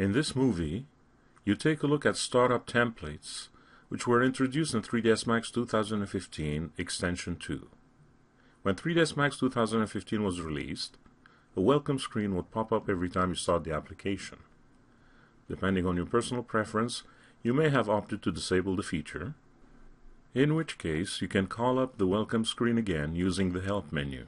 In this movie, you take a look at startup templates, which were introduced in 3ds Max 2015 Extension 2. When 3ds Max 2015 was released, a welcome screen would pop up every time you start the application. Depending on your personal preference, you may have opted to disable the feature, in which case you can call up the welcome screen again using the Help menu.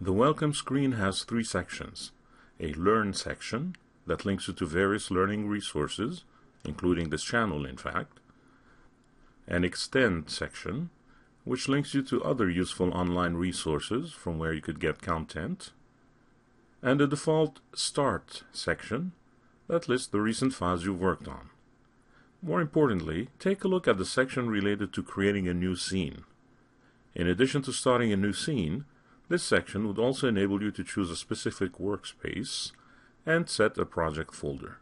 The welcome screen has three sections: a Learn section that links you to various learning resources, including this channel in fact, an Extend section which links you to other useful online resources from where you could get content, and a default Start section that lists the recent files you've worked on. More importantly, take a look at the section related to creating a new scene. In addition to starting a new scene, this section would also enable you to choose a specific workspace and set a project folder.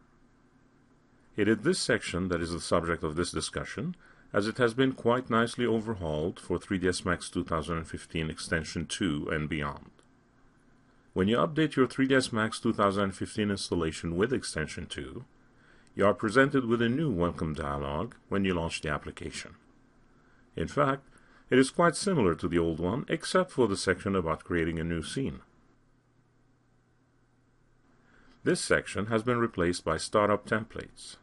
It is this section that is the subject of this discussion, as it has been quite nicely overhauled for 3ds Max 2015 Extension 2 and beyond. When you update your 3ds Max 2015 installation with Extension 2, you are presented with a new welcome dialog when you launch the application. In fact, it is quite similar to the old one, except for the section about creating a new scene. This section has been replaced by startup templates.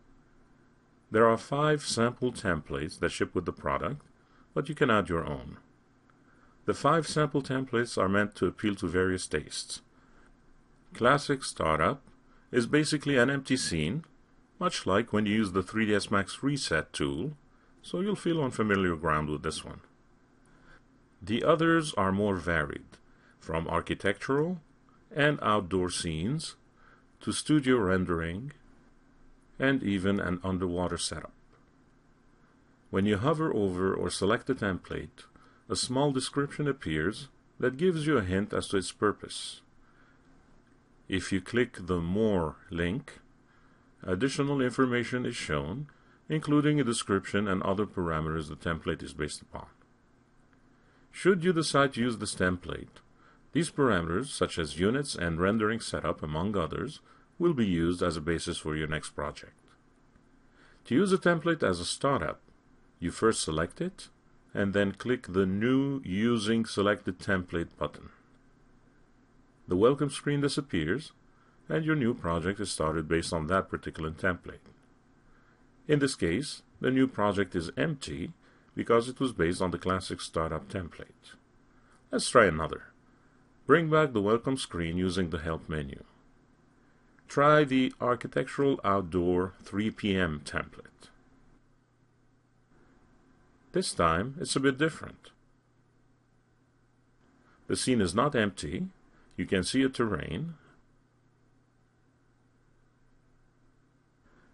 There are 5 sample templates that ship with the product, but you can add your own. The 5 sample templates are meant to appeal to various tastes. Classic Startup is basically an empty scene, much like when you use the 3ds Max Reset tool, so you'll feel on familiar ground with this one. The others are more varied, from architectural and outdoor scenes, to studio rendering, and even an underwater setup. When you hover over or select a template, a small description appears that gives you a hint as to its purpose. If you click the More link, additional information is shown, including a description and other parameters the template is based upon. Should you decide to use this template, these parameters, such as units and rendering setup, among others, will be used as a basis for your next project. To use a template as a startup, you first select it, and then click the New Using Selected Template button. The welcome screen disappears, and your new project is started based on that particular template. In this case, the new project is empty because it was based on the classic startup template. Let's try another. Bring back the welcome screen using the Help menu. Try the Architectural Outdoor 3 p.m. template. This time, it's a bit different. The scene is not empty. You can see a terrain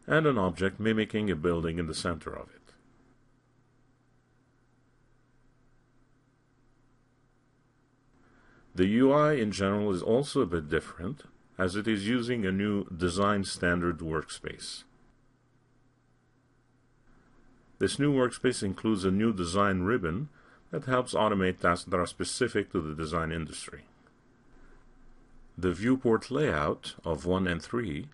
and an object mimicking a building in the center of it. The UI in general is also a bit different, as it is using a new Design Standard workspace. This new workspace includes a new design ribbon that helps automate tasks that are specific to the design industry. The viewport layout of 1 and 3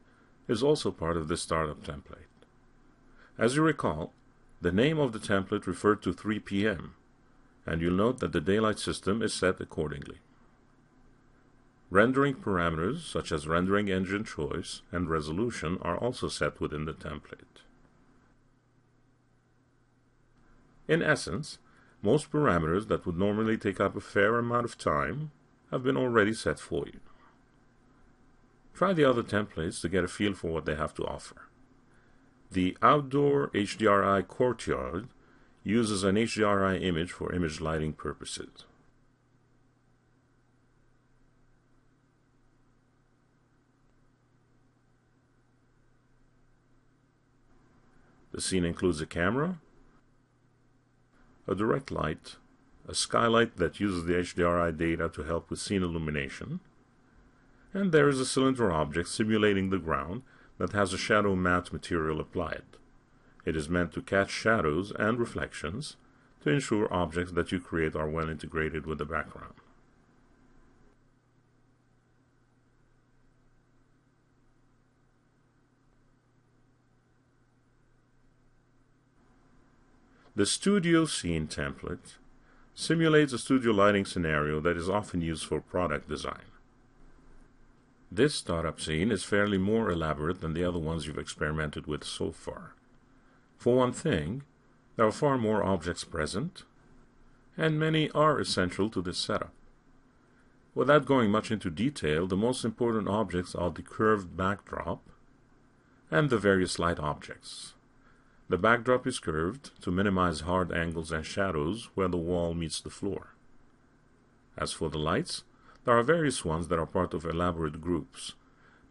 is also part of this startup template. As you recall, the name of the template referred to 3 p.m., and you'll note that the daylight system is set accordingly. Rendering parameters, such as rendering engine choice and resolution, are also set within the template. In essence, most parameters that would normally take up a fair amount of time have been already set for you. Try the other templates to get a feel for what they have to offer. The Outdoor HDRI Courtyard uses an HDRI image for image lighting purposes. The scene includes a camera, a direct light, a skylight that uses the HDRI data to help with scene illumination, and there is a cylinder object simulating the ground that has a shadow matte material applied. It is meant to catch shadows and reflections to ensure objects that you create are well integrated with the background. The Studio Scene template simulates a studio lighting scenario that is often used for product design. This startup scene is fairly more elaborate than the other ones you've experimented with so far. For one thing, there are far more objects present, and many are essential to this setup. Without going much into detail, the most important objects are the curved backdrop and the various light objects. The backdrop is curved to minimize hard angles and shadows where the wall meets the floor. As for the lights, there are various ones that are part of elaborate groups.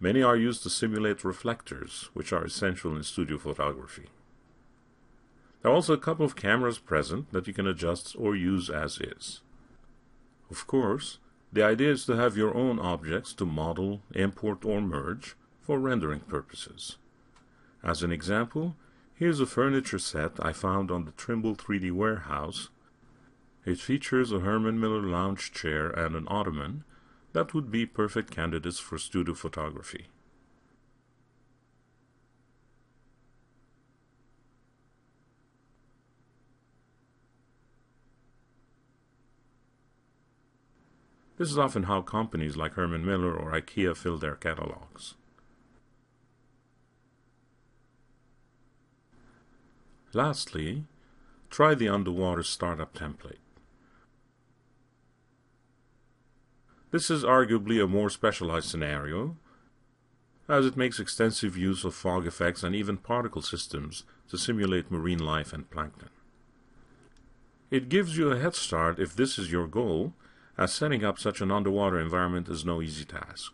Many are used to simulate reflectors, which are essential in studio photography. There are also a couple of cameras present that you can adjust or use as is. Of course, the idea is to have your own objects to model, import, or merge for rendering purposes. As an example, here's a furniture set I found on the Trimble 3D warehouse. It features a Herman Miller lounge chair and an ottoman that would be perfect candidates for studio photography. This is often how companies like Herman Miller or IKEA fill their catalogs. Lastly, try the underwater startup template. This is arguably a more specialized scenario, as it makes extensive use of fog effects and even particle systems to simulate marine life and plankton. It gives you a head start if this is your goal, as setting up such an underwater environment is no easy task.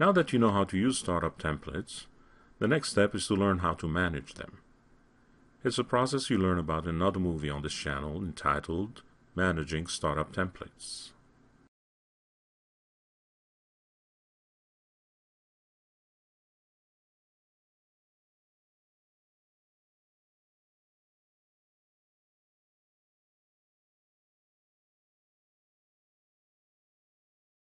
Now that you know how to use startup templates, the next step is to learn how to manage them. It's a process you learn about in another movie on this channel entitled Managing Startup Templates.